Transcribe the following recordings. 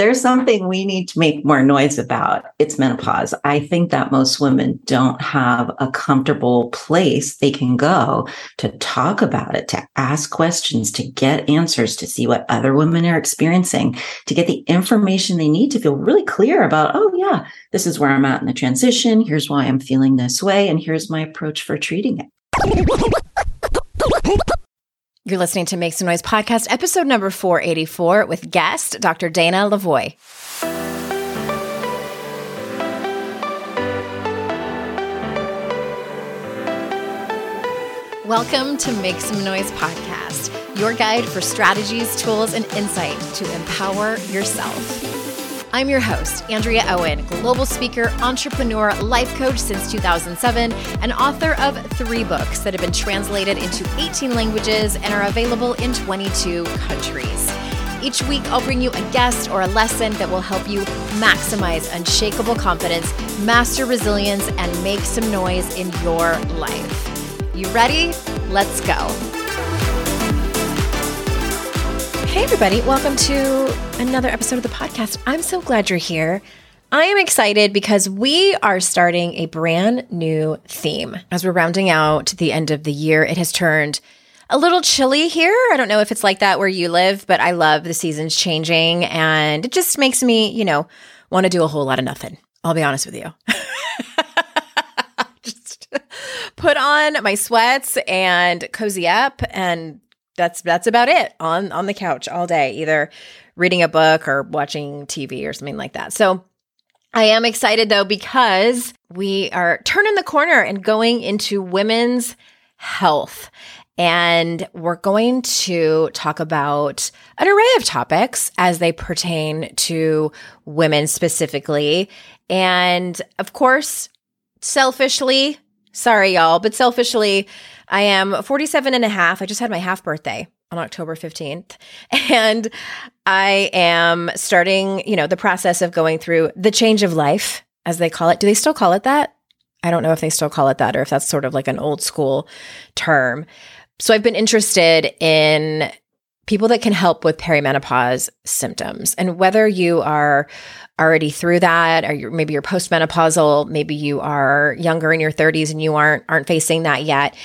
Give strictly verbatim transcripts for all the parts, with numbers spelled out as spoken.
there's something we need to make more noise about. It's menopause. I think that most women don't have a comfortable place they can go to talk about it, to ask questions, to get answers, to see what other women are experiencing, to get the information they need to feel really clear about, oh yeah, this is where I'm at in the transition. Here's why I'm feeling this way. And here's my approach for treating it. You're listening to Make Some Noise Podcast, episode number four eighty-four with guest, Doctor Dana Lavoie. Welcome to Make Some Noise Podcast, your guide for strategies, tools, and insight to empower yourself. I'm your host, Andrea Owen, global speaker, entrepreneur, life coach since two thousand seven, and author of three books that have been translated into eighteen languages and are available in twenty-two countries. Each week, I'll bring you a guest or a lesson that will help you maximize unshakable confidence, master resilience, and make some noise in your life. You ready? Let's go. Hey, everybody. Welcome to another episode of the podcast. I'm so glad you're here. I am excited because we are starting a brand new theme. As we're rounding out the end of the year, it has turned a little chilly here. I don't know if it's like that where you live, but I love the seasons changing, and it just makes me, you know, want to do a whole lot of nothing. I'll be honest with you. Just put on my sweats and cozy up, and that's that's about it on, on the couch all day, either reading a book or watching T V or something like that. So I am excited, though, because we are turning the corner and going into women's health. And we're going to talk about an array of topics as they pertain to women specifically. And, of course, selfishly, sorry, y'all, but selfishly, I am forty-seven and a half. I just had my half birthday on October fifteenth, and I am starting, you know, the process of going through the change of life, as they call it. Do they still call it that? I don't know if they still call it that or if that's sort of like an old school term. So I've been interested in people that can help with perimenopause symptoms. And whether you are already through that, or you're, maybe you're postmenopausal, maybe you are younger in your thirties and you aren't aren't facing that yet,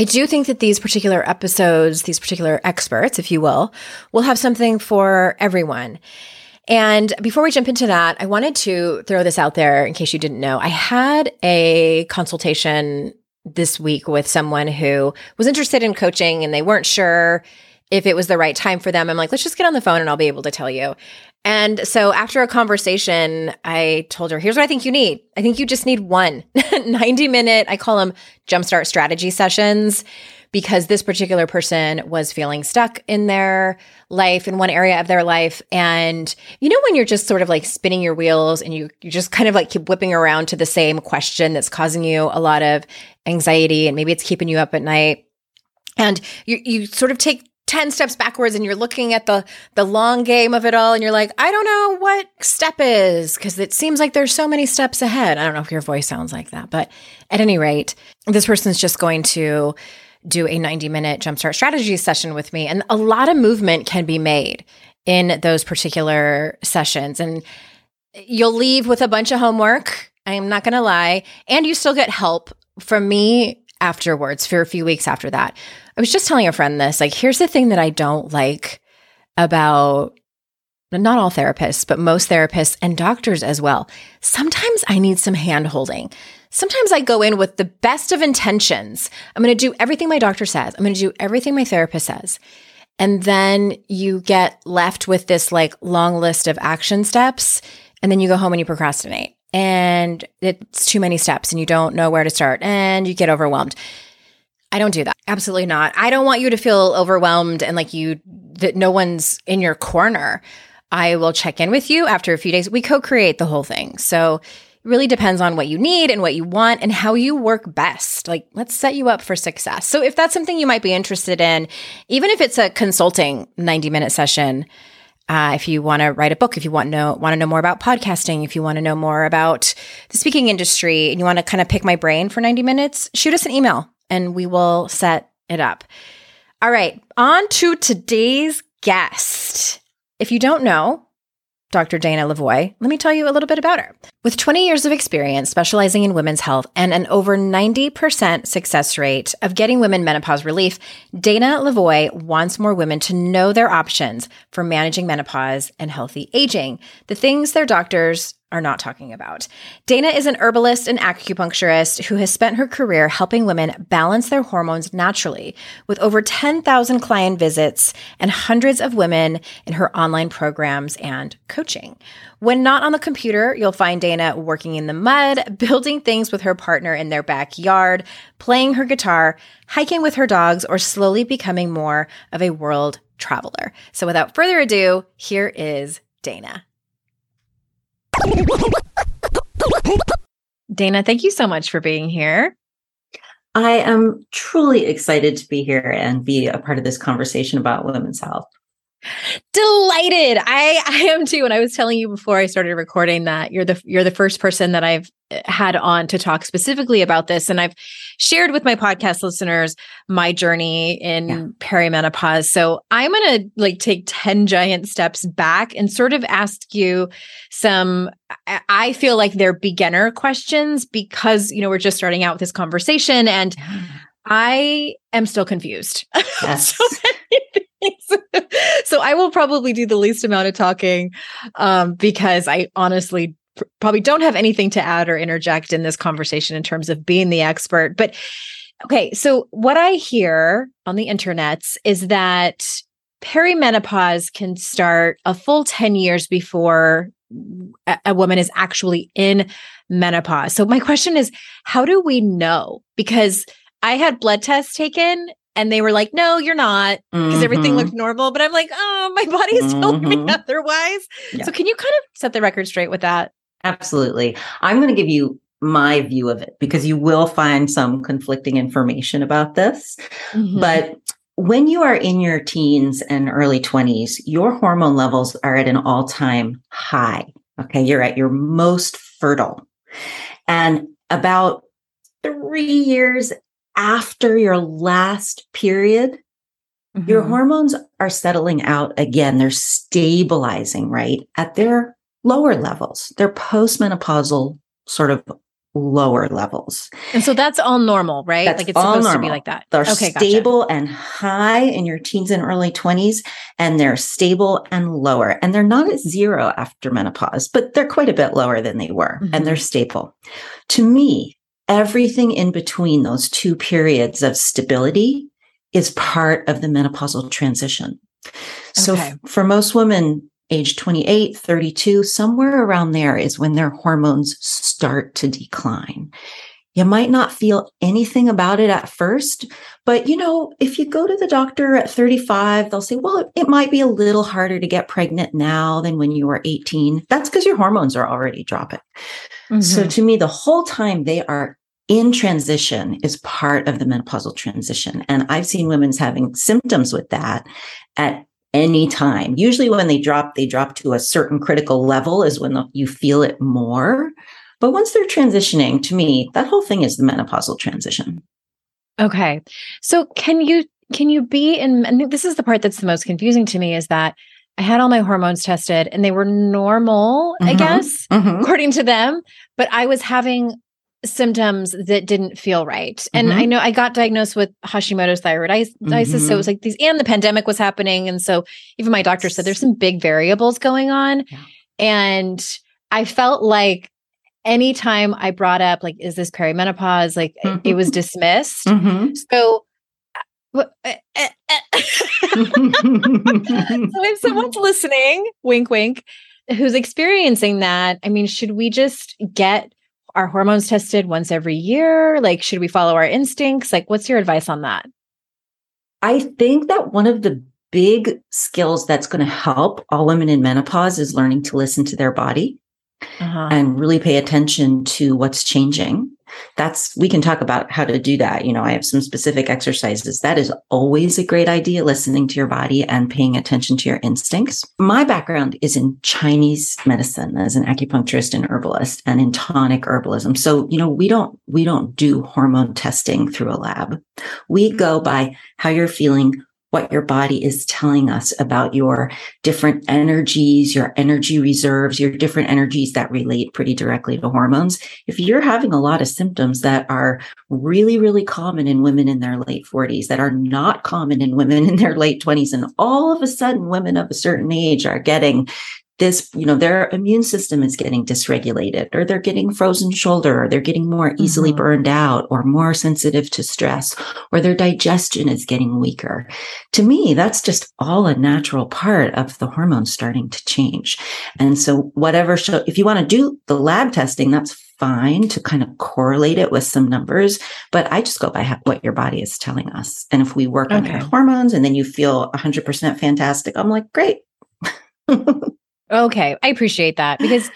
I do think that these particular episodes, these particular experts, if you will, will have something for everyone. And before we jump into that, I wanted to throw this out there in case you didn't know. I had a consultation this week with someone who was interested in coaching, and they weren't sure if it was the right time for them. I'm like, let's just get on the phone and I'll be able to tell you. And so after a conversation, I told her, here's what I think you need. I think you just need one ninety minute, I call them jumpstart strategy sessions, because this particular person was feeling stuck in their life, in one area of their life. And you know when you're just sort of like spinning your wheels and you you just kind of like keep whipping around to the same question that's causing you a lot of anxiety, and maybe it's keeping you up at night. And you you sort of take ten steps backwards and you're looking at the the long game of it all, and you're like, I don't know what step is, because it seems like there's so many steps ahead. I don't know if your voice sounds like that, but at any rate, this person's just going to do a ninety minute jumpstart strategy session with me. And a lot of movement can be made in those particular sessions. And you'll leave with a bunch of homework, I'm not going to lie, and you still get help from me afterwards for a few weeks after that. I was just telling a friend this, like, here's the thing that I don't like about not all therapists, but most therapists and doctors as well. Sometimes I need some hand holding. Sometimes I go in with the best of intentions. I'm going to do everything my doctor says. I'm going to do everything my therapist says. And then you get left with this like long list of action steps. And then you go home and you procrastinate. And it's too many steps and you don't know where to start and you get overwhelmed. I don't do that. Absolutely not. I don't want you to feel overwhelmed and like you, that no one's in your corner. I will check in with you after a few days. We co-create the whole thing. So it really depends on what you need and what you want and how you work best. Like, let's set you up for success. So if that's something you might be interested in, even if it's a consulting ninety minute session, Uh, if you want to write a book, if you want to know, want to know more about podcasting, if you want to know more about the speaking industry and you want to kind of pick my brain for ninety minutes, shoot us an email and we will set it up. All right, on to today's guest. If you don't know, Doctor Dana Lavoie, let me tell you a little bit about her. With twenty years of experience specializing in women's health and an over ninety percent success rate of getting women menopause relief, Dana Lavoie wants more women to know their options for managing menopause and healthy aging, the things their doctors are not talking about. Dana is an herbalist and acupuncturist who has spent her career helping women balance their hormones naturally, with over ten thousand client visits and hundreds of women in her online programs and coaching. When not on the computer, you'll find Dana working in the mud, building things with her partner in their backyard, playing her guitar, hiking with her dogs, or slowly becoming more of a world traveler. So without further ado, here is Dana. Dana, thank you so much for being here. I am truly excited to be here and be a part of this conversation about women's health. Delighted. I, I am too. And I was telling you before I started recording that you're the you're the first person that I've had on to talk specifically about this. And I've shared with my podcast listeners my journey in yeah. perimenopause. So I'm going to like take ten giant steps back and sort of ask you some, I feel like they're beginner questions because, you know, we're just starting out with this conversation and I am still confused. Yes. So many things. So I will probably do the least amount of talking um, because I honestly probably don't have anything to add or interject in this conversation in terms of being the expert. But okay, so what I hear on the internets is that perimenopause can start a full ten years before a, a woman is actually in menopause. So my question is, how do we know? Because I had blood tests taken and they were like, no, you're not, because mm-hmm. everything looked normal. But I'm like, oh, my body's mm-hmm. telling me otherwise. Yeah. So can you kind of set the record straight with that? Absolutely. I'm going to give you my view of it because you will find some conflicting information about this. Mm-hmm. But when you are in your teens and early twenties, your hormone levels are at an all-time high. Okay. You're at your most fertile. And about three years after your last period, mm-hmm. your hormones are settling out again. They're stabilizing, right, at their lower levels, their postmenopausal sort of lower levels. And so that's all normal, right? That's like it's supposed normal. to be like that. They're okay, stable gotcha. and high in your teens and early twenties, and they're stable and lower. And they're not at zero after menopause, but they're quite a bit lower than they were, mm-hmm. and they're stable. To me, everything in between those two periods of stability is part of the menopausal transition. So okay. f- for most women, age twenty-eight, thirty-two, somewhere around there is when their hormones start to decline. You might not feel anything about it at first, but you know, if you go to the doctor at thirty-five, they'll say, well, it might be a little harder to get pregnant now than when you were eighteen. That's because your hormones are already dropping. Mm-hmm. So to me, the whole time they are in transition is part of the menopausal transition. And I've seen women having symptoms with that at any time. Usually when they drop, they drop to a certain critical level is when the, you feel it more. But once they're transitioning, to me, that whole thing is the menopausal transition. Okay. So can you, can you be in, and this is the part that's the most confusing to me, is that I had all my hormones tested and they were normal, mm-hmm. I guess, mm-hmm. according to them, but I was having symptoms that didn't feel right. Mm-hmm. And I know I got diagnosed with Hashimoto's thyroiditis. Mm-hmm. So it was like these, and the pandemic was happening. And so even my doctor said there's some big variables going on. Yeah. And I felt like anytime I brought up, like, is this perimenopause? Like mm-hmm. it was dismissed. Mm-hmm. So Well, eh, eh, eh. So if someone's listening, wink, wink, who's experiencing that, I mean, should we just get our hormones tested once every year? Like, should we follow our instincts? Like, what's your advice on that? I think that one of the big skills that's going to help all women in menopause is learning to listen to their body uh-huh. and really pay attention to what's changing. That's, we can talk about how to do that. You know, I have some specific exercises. That is always a great idea, listening to your body and paying attention to your instincts. My background is in Chinese medicine as an acupuncturist and herbalist, and in tonic herbalism. So, you know, we don't, we don't do hormone testing through a lab. We go by how you're feeling what your body is telling us about your different energies, your energy reserves, your different energies that relate pretty directly to hormones. If you're having a lot of symptoms that are really, really common in women in their late forties, that are not common in women in their late twenties, and all of a sudden women of a certain age are getting this, you know, their immune system is getting dysregulated, or they're getting frozen shoulder, or they're getting more easily mm-hmm. burned out, or more sensitive to stress, or their digestion is getting weaker. To me, that's just all a natural part of the hormones starting to change. And so whatever, show, if you want to do the lab testing, that's fine to kind of correlate it with some numbers, but I just go by ha- what your body is telling us. And if we work okay. on your hormones and then you feel one hundred percent fantastic, I'm like, great. Okay. I appreciate that, because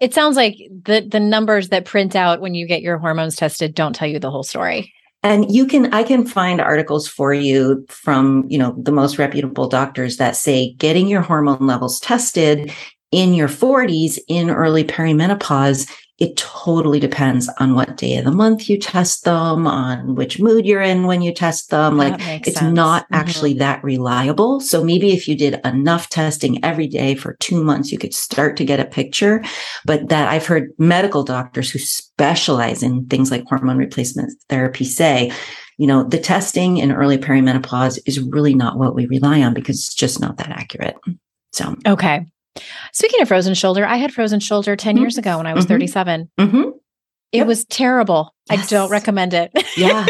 it sounds like the the numbers that print out when you get your hormones tested don't tell you the whole story. And you can, I can find articles for you from, you know, the most reputable doctors that say getting your hormone levels tested in your forties, in early perimenopause, it totally depends on what day of the month you test them, on which mood you're in when you test them. Like, it's sense. not mm-hmm. actually that reliable. So maybe if you did enough testing every day for two months, you could start to get a picture. But that, I've heard medical doctors who specialize in things like hormone replacement therapy say, you know, the testing in early perimenopause is really not what we rely on, because it's just not that accurate. So, okay. Speaking of frozen shoulder, I had frozen shoulder ten mm-hmm. years ago when I was mm-hmm. thirty-seven. Mm-hmm. It yep. was terrible. Yes. I don't recommend it. Yeah.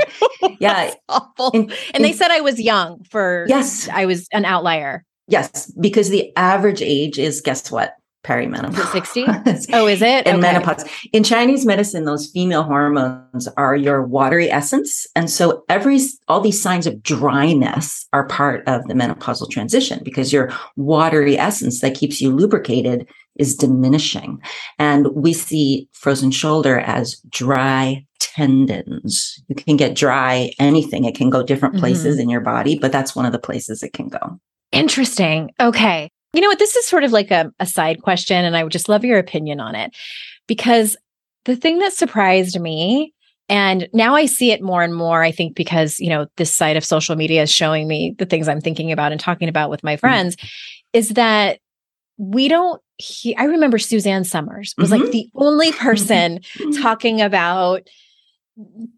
Yeah. Awful. And, and, and they said I was young for, yes, I was an outlier. Yes. Because the average age is, guess what? Perimenopause. sixty? Oh, is it? And okay. menopause. In Chinese medicine, those female hormones are your watery essence. And so every, all these signs of dryness are part of the menopausal transition, because your watery essence that keeps you lubricated is diminishing. And we see frozen shoulder as dry tendons. You can get dry anything. It can go different places mm-hmm. in your body, but that's one of the places it can go. Interesting. Okay. You know what? This is sort of like a, a side question, and I would just love your opinion on it, because the thing that surprised me, and now I see it more and more, I think, because, you know, this side of social media is showing me the things I'm thinking about and talking about with my friends, mm-hmm. is that we don't he- I remember Suzanne Summers was mm-hmm. like the only person mm-hmm. talking about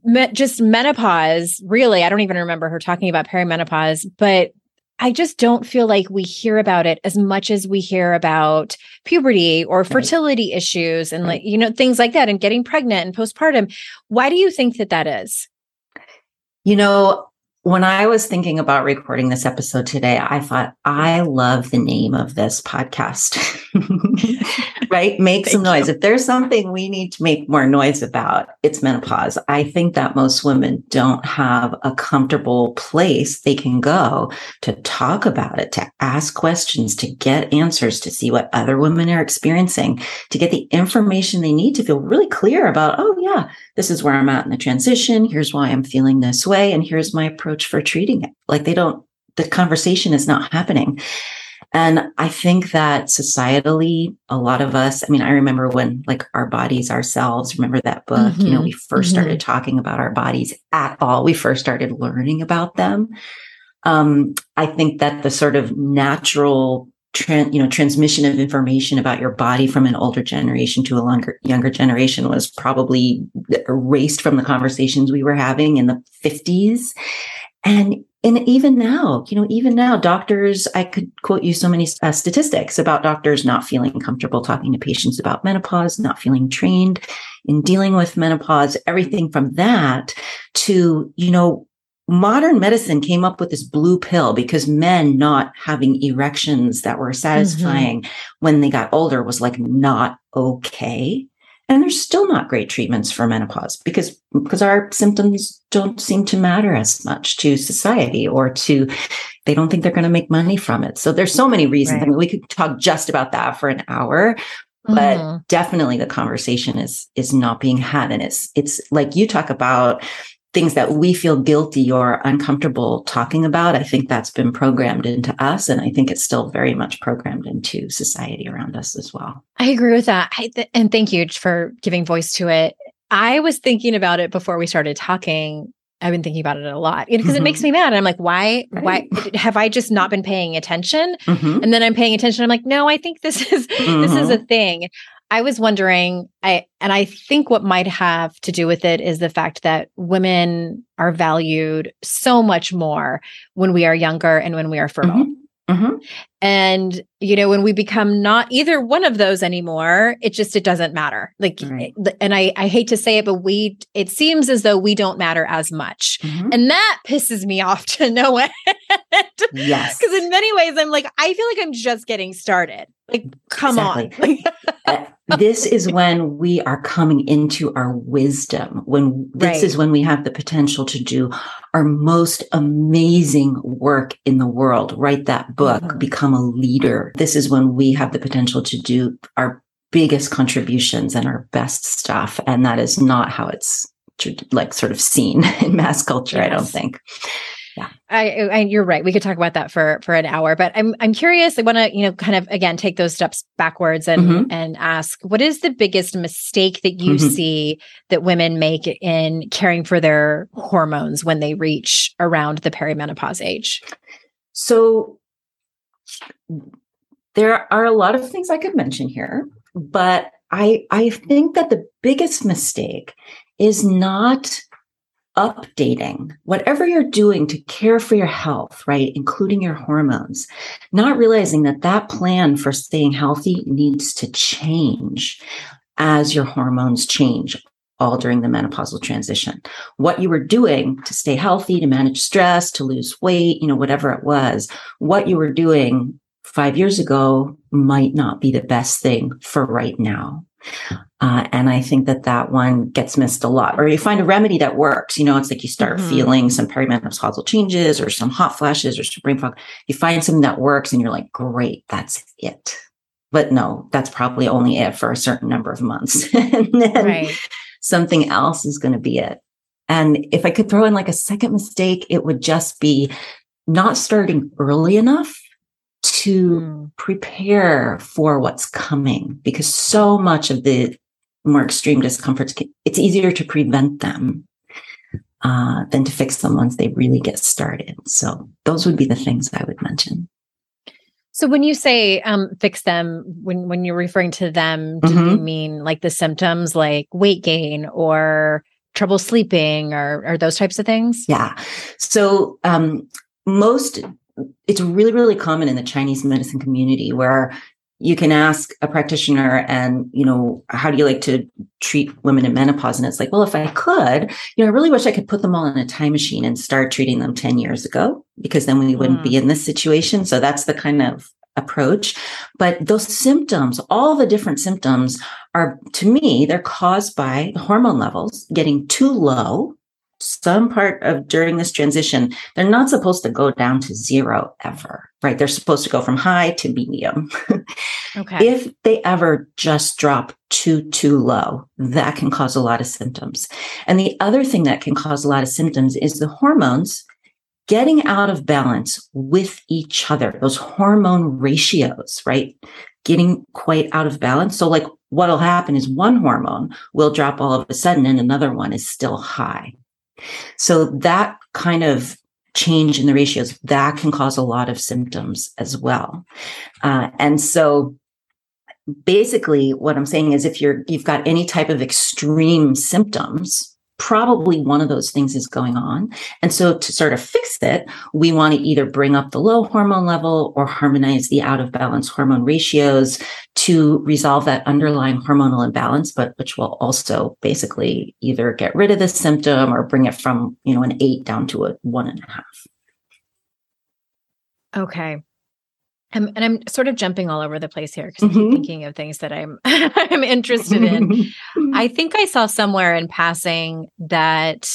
me- just menopause. Really, I don't even remember her talking about perimenopause, but I just don't feel like we hear about it as much as we hear about puberty or fertility right. issues and right. like, you know, things like that, and getting pregnant and postpartum. Why do you think that that is? You know, when I was thinking about recording this episode today, I thought, I love the name of this podcast, right? Make some noise. You. If there's something we need to make more noise about, it's menopause. I think that most women don't have a comfortable place they can go to talk about it, to ask questions, to get answers, to see what other women are experiencing, to get the information they need to feel really clear about, oh yeah, this is where I'm at in the transition. Here's why I'm feeling this way. And here's my approach for treating it. Like, they don't, the conversation is not happening. And I think that societally, a lot of us, I mean, I remember when, like, Our Bodies Ourselves, remember that book, mm-hmm. you know, we first mm-hmm. started talking about our bodies at all. We first started learning about them. Um, I think that the sort of natural Tran, you know, transmission of information about your body from an older generation to a longer, younger generation was probably erased from the conversations we were having in the fifties. And and even now, you know, even now, doctors, I could quote you so many uh, statistics about doctors not feeling comfortable talking to patients about menopause, not feeling trained in dealing with menopause, everything from that to, you know, modern medicine came up with this blue pill because men not having erections that were satisfying mm-hmm. when they got older was like not okay. And there's still not great treatments for menopause because, because our symptoms don't seem to matter as much to society, or to, they don't think they're going to make money from it. So there's so many reasons. Right. I mean, we could talk just about that for an hour. But mm-hmm. definitely the conversation is, is not being had. And it's, it's like you talk about things that we feel guilty or uncomfortable talking about. I think that's been programmed into us. And I think it's still very much programmed into society around us as well. I agree with that. I th- and thank you for giving voice to it. I was thinking about it before we started talking, I've been thinking about it a lot because you know, mm-hmm. it makes me mad. And I'm like, why, right. why have I just not been paying attention? Mm-hmm. And then I'm paying attention. I'm like, no, I think this is, mm-hmm. this is a thing. I was wondering, I, and I think what might have to do with it is the fact that women are valued so much more when we are younger and when we are fertile. Mm-hmm. Mm-hmm. And, you know, when we become not either one of those anymore, it just, it doesn't matter. Like, right. and I, I hate to say it, but we, it seems as though we don't matter as much. Mm-hmm. And that pisses me off to no end. Yes. Because in many ways, I'm like, I feel like I'm just getting started. Like, come exactly. on. This is when we are coming into our wisdom, when this right. is when we have the potential to do our most amazing work in the world, write that book, mm-hmm. become a leader. This is when we have the potential to do our biggest contributions and our best stuff. And that is not how it's like sort of seen in mass culture, yes. I don't think. Yeah, I, I, you're right. We could talk about that for, for an hour, but I'm I'm curious. I want to, you know, kind of again take those steps backwards and mm-hmm. and ask, what is the biggest mistake that you mm-hmm. see that women make in caring for their hormones when they reach around the perimenopause age? So there are a lot of things I could mention here, but I I think that the biggest mistake is not updating whatever you're doing to care for your health, right? Including your hormones, not realizing that that plan for staying healthy needs to change as your hormones change all during the menopausal transition. What you were doing to stay healthy, to manage stress, to lose weight, you know, whatever it was, what you were doing five years ago might not be the best thing for right now. Uh, and I think that that one gets missed a lot, or you find a remedy that works. You know, it's like you start mm-hmm. feeling some perimenopausal changes or some hot flashes or some brain fog. You find something that works and you're like, great, that's it. But no, that's probably only it for a certain number of months. And then right. something else is going to be it. And if I could throw in like a second mistake, it would just be not starting early enough to prepare for what's coming, because so much of the more extreme discomforts, it's easier to prevent them uh, than to fix them once they really get started. So those would be the things I would mention. So when you say um, fix them, when, when you're referring to them, do mm-hmm. you mean like the symptoms like weight gain or trouble sleeping or, or those types of things? Yeah. So um, most... It's really, really common in the Chinese medicine community where you can ask a practitioner and, you know, how do you like to treat women in menopause? And it's like, well, if I could, you know, I really wish I could put them all in a time machine and start treating them ten years ago, because then we wouldn't mm. be in this situation. So that's the kind of approach. But those symptoms, all the different symptoms are, to me, they're caused by hormone levels getting too low. Some part of during this transition, they're not supposed to go down to zero ever, right? They're supposed to go from high to medium. Okay. If they ever just drop too, too low, that can cause a lot of symptoms. And the other thing that can cause a lot of symptoms is the hormones getting out of balance with each other, those hormone ratios, right? Getting quite out of balance. So like what'll happen is one hormone will drop all of a sudden and another one is still high. So that kind of change in the ratios, that can cause a lot of symptoms as well. Uh, and so basically what I'm saying is if you're, you've got any type of extreme symptoms, probably one of those things is going on. And so to sort of fix it, we want to either bring up the low hormone level or harmonize the out of balance hormone ratios to resolve that underlying hormonal imbalance, but which will also basically either get rid of the symptom or bring it from, you know, an eight down to a one and a half. Okay. Um, and I'm sort of jumping all over the place here because mm-hmm. I'm thinking of things that I'm I'm interested in. I think I saw somewhere in passing that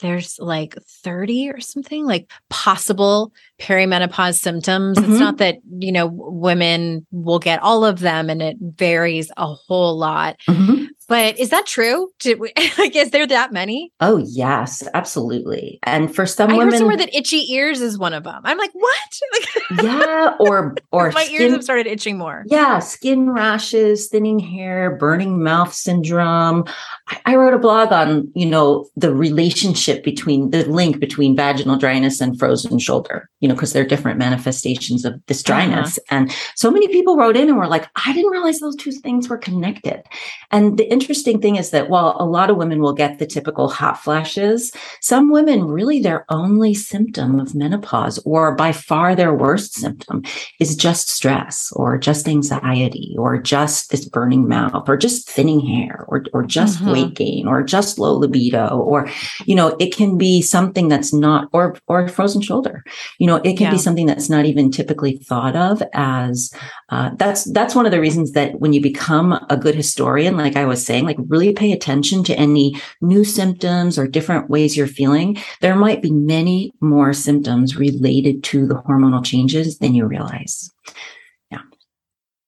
there's like thirty or something, like possible perimenopause symptoms. Mm-hmm. It's not that, you know, women will get all of them and it varies a whole lot. Mm-hmm. But is that true? Did we, like, is there that many? Oh, yes, absolutely. And for some I women, I heard somewhere that itchy ears is one of them. I'm like, what? Like, yeah, or or my skin, ears have started itching more. Yeah, skin rashes, thinning hair, burning mouth syndrome. I, I wrote a blog on, you know, the relationship between the link between vaginal dryness and frozen shoulder. You know, because there are different manifestations of this dryness, uh-huh. and so many people wrote in and were like, I didn't realize those two things were connected. And the interesting thing is that while a lot of women will get the typical hot flashes, some women really their only symptom of menopause, or by far their worst symptom, is just stress or just anxiety or just this burning mouth or just thinning hair or or just mm-hmm. weight gain or just low libido, or, you know, it can be something that's not, or or frozen shoulder. You know, it can yeah. be something that's not even typically thought of as uh, that's that's one of the reasons that when you become a good historian, like I was saying, like really pay attention to any new symptoms or different ways you're feeling. There might be many more symptoms related to the hormonal changes than you realize. Yeah.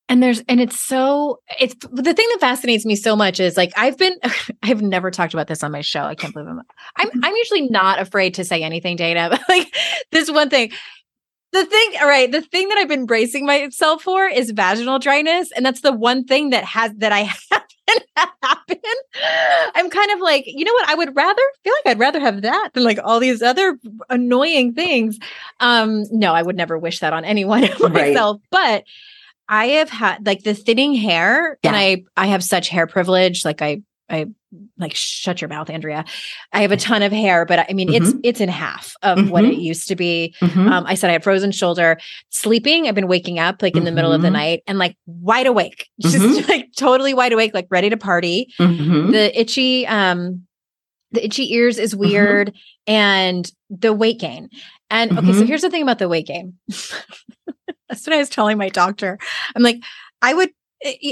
And there's, and it's so, it's the thing that fascinates me so much is like, I've been, I've never talked about this on my show. I can't believe I'm, I'm, I'm usually not afraid to say anything, Dana, but like this one thing. The thing, all right, the thing that I've been bracing myself for is vaginal dryness. And that's the one thing that has, that I haven't happened. I'm kind of like, you know what? I would rather feel like I'd rather have that than like all these other annoying things. Um, no, I would never wish that on anyone, right. myself, but I have had like the thinning hair yeah. and I, I have such hair privilege. Like I, I like shut your mouth, Andrea. I have a ton of hair, but I mean, mm-hmm. it's, it's in half of mm-hmm. what it used to be. Mm-hmm. Um, I said I had frozen shoulder. Sleeping, I've been waking up like in mm-hmm. the middle of the night and like wide awake, just mm-hmm. like totally wide awake, like ready to party. Mm-hmm. The itchy, um, the itchy ears is weird mm-hmm. and the weight gain. And okay, mm-hmm. so here's the thing about the weight gain. That's what I was telling my doctor. I'm like, I would,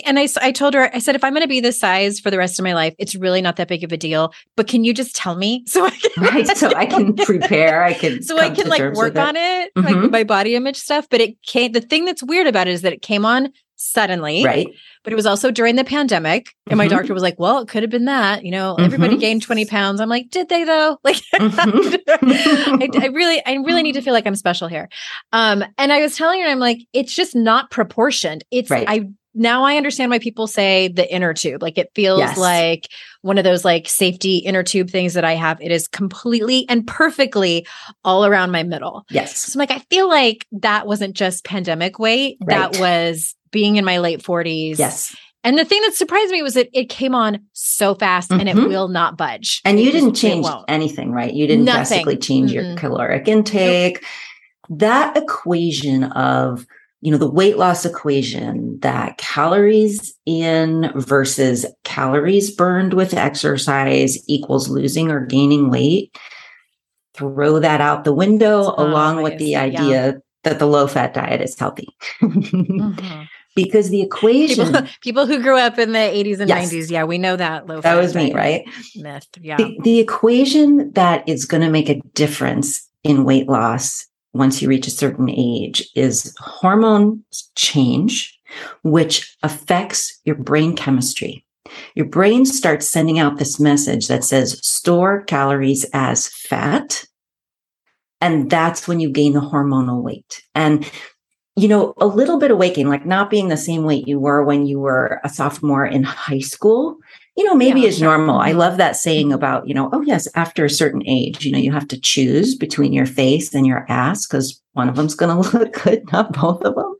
And I, I told her, I said, if I'm going to be this size for the rest of my life, it's really not that big of a deal, but can you just tell me so I can, right, so I can prepare, I can, so I can like work on it, mm-hmm. like my body image stuff. But it came, the thing that's weird about it is that it came on suddenly, right? But it was also during the pandemic. And mm-hmm. my doctor was like, well, it could have been that, you know, mm-hmm. everybody gained twenty pounds. I'm like, did they though? Like, mm-hmm. I, I really, I really need to feel like I'm special here. Um, and I was telling her, I'm like, it's just not proportioned. It's, right. I Now I understand why people say the inner tube. Like it feels yes. like one of those like safety inner tube things that I have. It is completely and perfectly all around my middle. Yes. So I'm like, I feel like that wasn't just pandemic weight. Right. That was being in my late forties. Yes. And the thing that surprised me was that it came on so fast mm-hmm. and it will not budge. And you didn't change anything, right? You didn't Nothing. drastically change mm-hmm. your caloric intake. Nope. That equation of, you know, the weight loss equation that calories in versus calories burned with exercise equals losing or gaining weight, throw that out the window it's along with the idea yeah. that the low-fat diet is healthy. mm-hmm. Because the equation... People, people who grew up in the eighties and yes. nineties, yeah, we know that. Low that was me, right? Myth, yeah. The, the equation that is going to make a difference in weight loss once you reach a certain age is hormone change, which affects your brain chemistry. Your brain starts sending out this message that says, store calories as fat. And that's when you gain the hormonal weight. And, you know, a little bit of weight gain, like not being the same weight you were when you were a sophomore in high school, you know, maybe yeah, is sure. normal. I love that saying about, you know, oh yes, after a certain age, you know, you have to choose between your face and your ass because one of them's going to look good, not both of them.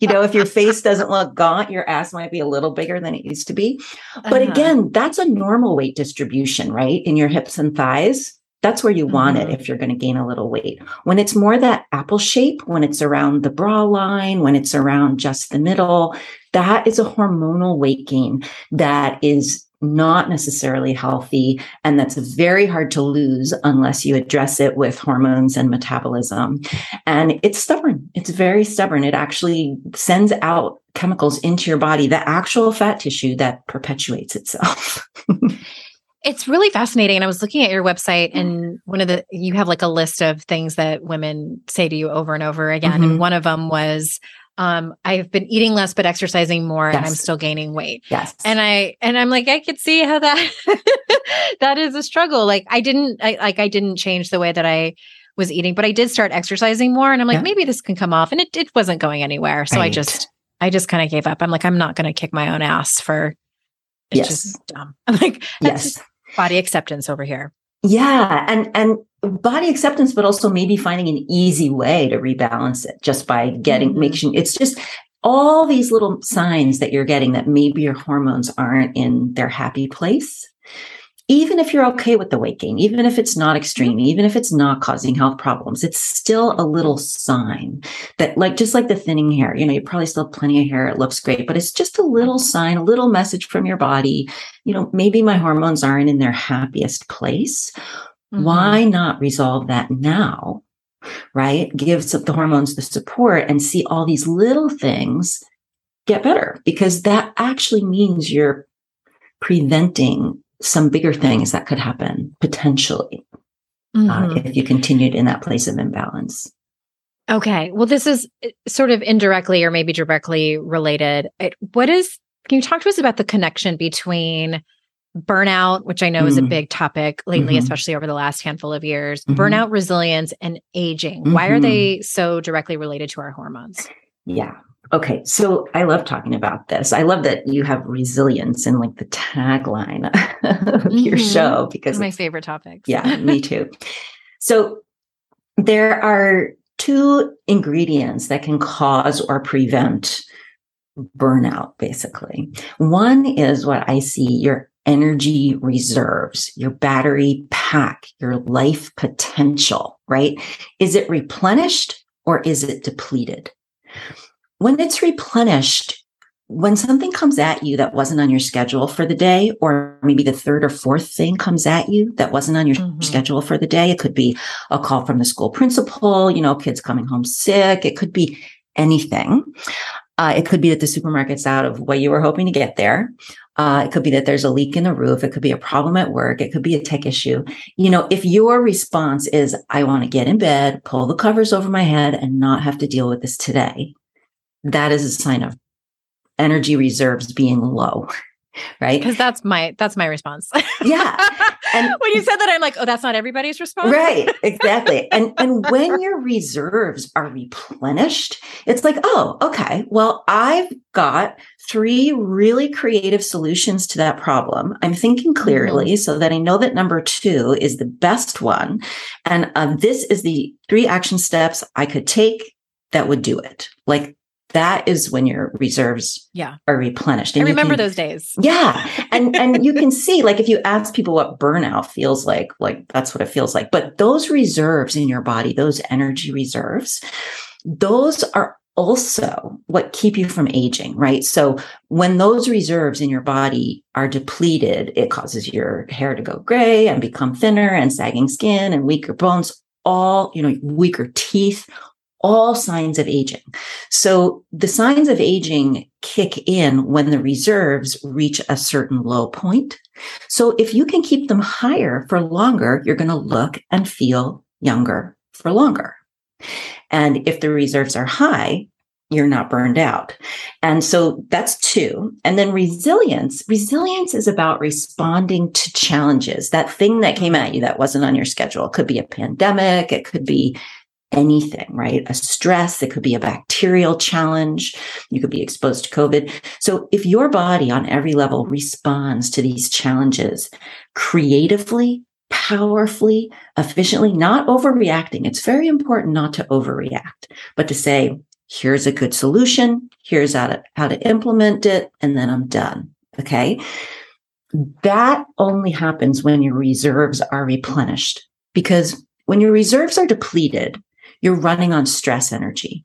You know, if your face doesn't look gaunt, your ass might be a little bigger than it used to be. But uh-huh. again, that's a normal weight distribution, right? In your hips and thighs. That's where you want mm-hmm. it if you're going to gain a little weight. When it's more that apple shape, when it's around the bra line, when it's around just the middle, that is a hormonal weight gain that is not necessarily healthy. And that's very hard to lose unless you address it with hormones and metabolism. And it's stubborn. It's very stubborn. It actually sends out chemicals into your body, the actual fat tissue that perpetuates itself. It's really fascinating. And I was looking at your website and one of the, you have like a list of things that women say to you over and over again. Mm-hmm. And one of them was um, I've been eating less, but exercising more, yes. and I'm still gaining weight. Yes. And I, and I'm like, I could see how that, that is a struggle. Like I didn't, I, like I didn't change the way that I was eating, but I did start exercising more, and I'm like, yeah. maybe this can come off, and it, it wasn't going anywhere. So right. I just, I just kind of gave up. I'm like, I'm not going to kick my own ass for, it's yes. just dumb. I'm like, yes, body acceptance over here. Yeah. And, and, body acceptance, but also maybe finding an easy way to rebalance it just by getting, making, it's just all these little signs that you're getting that maybe your hormones aren't in their happy place. Even if you're okay with the weight gain, even if it's not extreme, even if it's not causing health problems, it's still a little sign that, like, just like the thinning hair, you know, you probably still have plenty of hair. It looks great, but it's just a little sign, a little message from your body. You know, maybe my hormones aren't in their happiest place. Why not resolve that now, right? Give the hormones the support and see all these little things get better, because that actually means you're preventing some bigger things that could happen potentially mm-hmm. uh, if you continued in that place of imbalance. Okay. Well, this is sort of indirectly or maybe directly related. What is, can you talk to us about the connection between burnout, which I know mm. is a big topic lately, mm-hmm. especially over the last handful of years, mm-hmm. burnout, resilience, and aging. Mm-hmm. Why are they so directly related to our hormones? Yeah. Okay. So I love talking about this. I love that you have resilience in like the tagline of mm-hmm. your show, because it's my favorite topic. Yeah, me too. So there are two ingredients that can cause or prevent burnout, basically. One is what I see, your energy reserves, your battery pack, your life potential, right? Is it replenished or is it depleted? When it's replenished, when something comes at you that wasn't on your schedule for the day, or maybe the third or fourth thing comes at you that wasn't on your mm-hmm. schedule for the day, it could be a call from the school principal, you know, kids coming home sick, it could be anything. Uh, it could be that the supermarket's out of what you were hoping to get there. Uh, it could be that there's a leak in the roof. It could be a problem at work. It could be a tech issue. You know, if your response is, I want to get in bed, pull the covers over my head, and not have to deal with this today, that is a sign of energy reserves being low, right? Because that's my, that's my response. Yeah. And when you said that, I'm like, oh, that's not everybody's response. Right. Exactly. And, and when your reserves are replenished, it's like, oh, okay, well, I've got three really creative solutions to that problem. I'm thinking clearly so that I know that number two is the best one. And um, this is the three action steps I could take that would do it. Like, that is when your reserves yeah. are replenished. And I remember can, those days. Yeah. And and you can see, like, if you ask people what burnout feels like, like that's what it feels like. But those reserves in your body, those energy reserves, those are also what keep you from aging, right? So when those reserves in your body are depleted, it causes your hair to go gray and become thinner and sagging skin and weaker bones, all, you know, weaker teeth, all signs of aging. So the signs of aging kick in when the reserves reach a certain low point. So if you can keep them higher for longer, you're going to look and feel younger for longer. And if the reserves are high, you're not burned out. And so that's two. And then resilience. Resilience is about responding to challenges. That thing that came at you that wasn't on your schedule, it could be a pandemic, it could be anything, right? A stress, it could be a bacterial challenge. You could be exposed to COVID. So if your body on every level responds to these challenges creatively, powerfully, efficiently, not overreacting, it's very important not to overreact, but to say, here's a good solution. Here's how to, how to implement it. And then I'm done. Okay. That only happens when your reserves are replenished, because when your reserves are depleted, you're running on stress energy.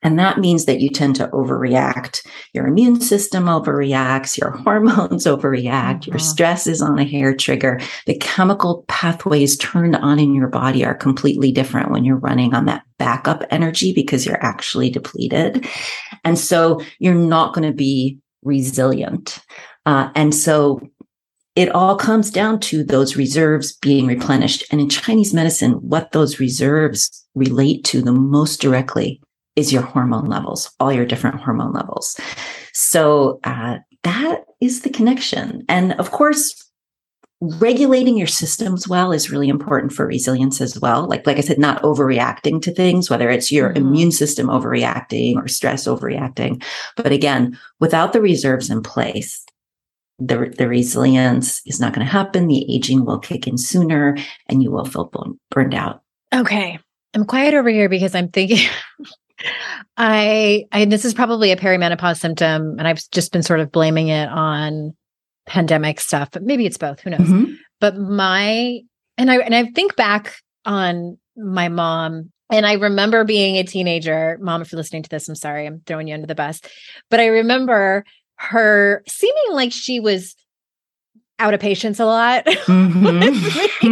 And that means that you tend to overreact. Your immune system overreacts, your hormones overreact, your stress is on a hair trigger. The chemical pathways turned on in your body are completely different when you're running on that backup energy, because you're actually depleted. And so you're not going to be resilient. Uh, and so it all comes down to those reserves being replenished. And in Chinese medicine, what those reserves relate to the most directly is your hormone levels, all your different hormone levels. So uh, that is the connection. And of course, regulating your systems well is really important for resilience as well. Like, like I said, not overreacting to things, whether it's your mm-hmm. immune system overreacting or stress overreacting. But again, without the reserves in place, the, the resilience is not going to happen. The aging will kick in sooner and you will feel burn, burned out. Okay. I'm quiet over here because I'm thinking I, I, this is probably a perimenopause symptom, and I've just been sort of blaming it on pandemic stuff, but maybe it's both, who knows? Mm-hmm. But my, and I, and I think back on my mom, and I remember being a teenager. Mom, if you're listening to this, I'm sorry, I'm throwing you under the bus, but I remember her seeming like she was out of patience a lot. Mm-hmm.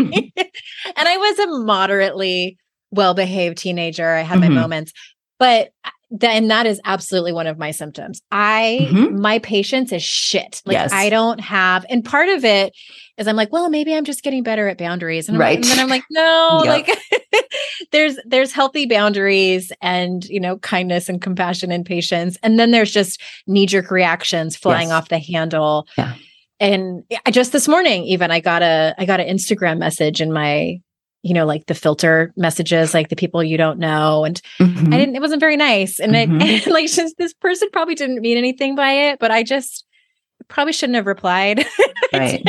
with me. And I was a moderately well-behaved teenager. I had mm-hmm. my moments, but then that is absolutely one of my symptoms. I, mm-hmm. my patience is shit. Like yes. I don't have, and part of it is I'm like, well, maybe I'm just getting better at boundaries. And, I'm right. like, and then I'm like, no, yep. like there's, there's healthy boundaries and, you know, kindness and compassion and patience. And then there's just knee-jerk reactions flying yes. off the handle. Yeah. And I just this morning, even I got a, I got an Instagram message in my, you know, like the filter messages, like the people you don't know. And mm-hmm. I didn't, it wasn't very nice. And, mm-hmm. it, and like, just, this person probably didn't mean anything by it, but I just probably shouldn't have replied. Right.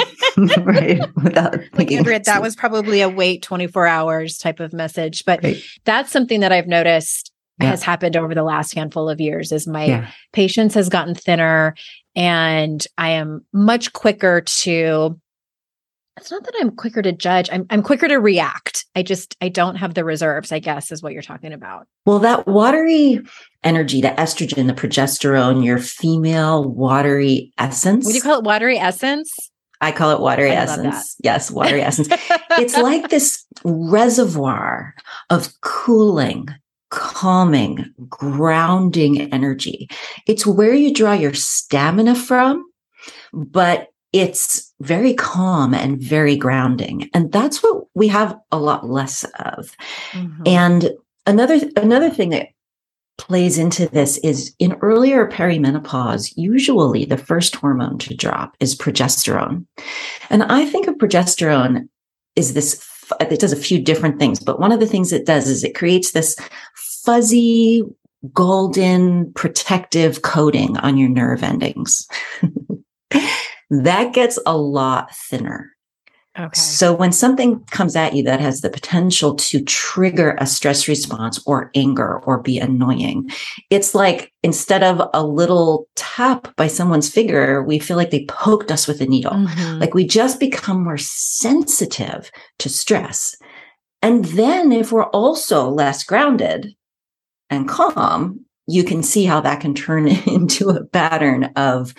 right. Without thinking. Andrea, that was probably a wait twenty-four hours type of message, but right. that's something that I've noticed yeah. has happened over the last handful of years is my yeah. patience has gotten thinner and I am much quicker to It's not that I'm quicker to judge. I'm I'm quicker to react. I just, I don't have the reserves, I guess, is what you're talking about. Well, that watery energy, the estrogen, the progesterone, your female watery essence. Would you call it watery essence? I call it watery I essence. Yes, watery essence. It's like this reservoir of cooling, calming, grounding energy. It's where you draw your stamina from, but it's very calm and very grounding. And that's what we have a lot less of. Mm-hmm. And another, another thing that plays into this is in earlier perimenopause, usually the first hormone to drop is progesterone. And I think of progesterone is this, it does a few different things, but one of the things it does is it creates this fuzzy, golden, protective coating on your nerve endings. That gets a lot thinner. Okay. So when something comes at you that has the potential to trigger a stress response or anger or be annoying, it's like instead of a little tap by someone's finger, we feel like they poked us with a needle. Mm-hmm. Like we just become more sensitive to stress. And then if we're also less grounded and calm, you can see how that can turn into a pattern of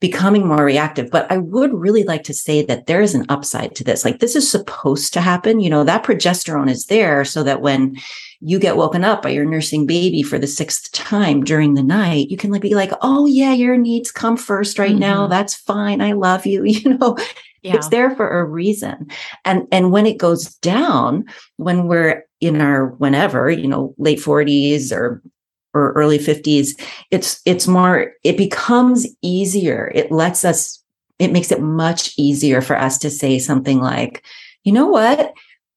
becoming more reactive. But I would really like to say that there is an upside to this. Like this is supposed to happen. You know, that progesterone is there so that when you get woken up by your nursing baby for the sixth time during the night, you can like be like, oh yeah, your needs come first right mm-hmm. now. That's fine. I love you. You know, yeah. it's there for a reason. And, and when it goes down, when we're in our, whenever, you know, late forties or or early fifties, it's, it's more, it becomes easier. It lets us, it makes it much easier for us to say something like, you know what,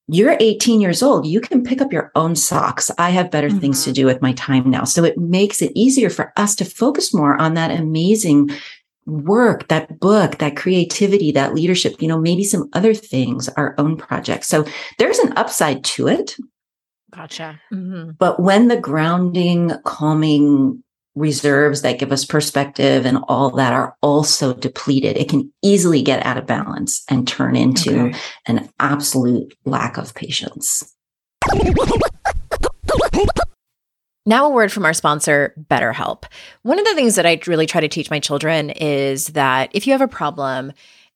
you're eighteen years old. You can pick up your own socks. I have better mm-hmm. things to do with my time now. So it makes it easier for us to focus more on that amazing work, that book, that creativity, that leadership, you know, maybe some other things, our own projects. So there's an upside to it. Gotcha. Mm-hmm. But when the grounding, calming reserves that give us perspective and all that are also depleted, it can easily get out of balance and turn into okay. an absolute lack of patience. Now a word from our sponsor, BetterHelp. One of the things that I really try to teach my children is that if you have a problem,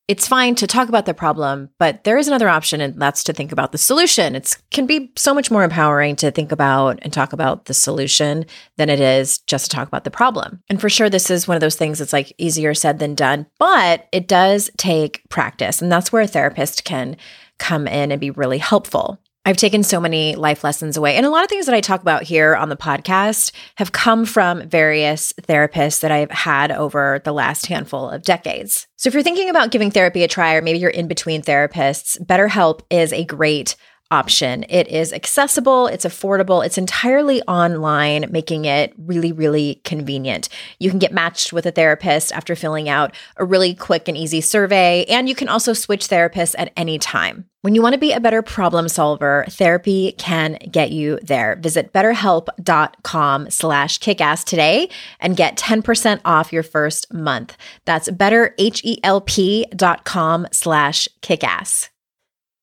it's fine to talk about the problem, but there is another option, and that's to think about the solution. It can be so much more empowering to think about and talk about the solution than it is just to talk about the problem. And for sure, this is one of those things that's like easier said than done, but it does take practice. And that's where a therapist can come in and be really helpful. I've taken so many life lessons away. And a lot of things that I talk about here on the podcast have come from various therapists that I've had over the last handful of decades. So if you're thinking about giving therapy a try, or maybe you're in between therapists, BetterHelp is a great option. It is accessible, it's affordable, it's entirely online, making it really, really convenient. You can get matched with a therapist after filling out a really quick and easy survey, and you can also switch therapists at any time. When you want to be a better problem solver, therapy can get you there. Visit betterhelp.com slash kickass today and get ten percent off your first month. That's betterhelp.com slash kickass.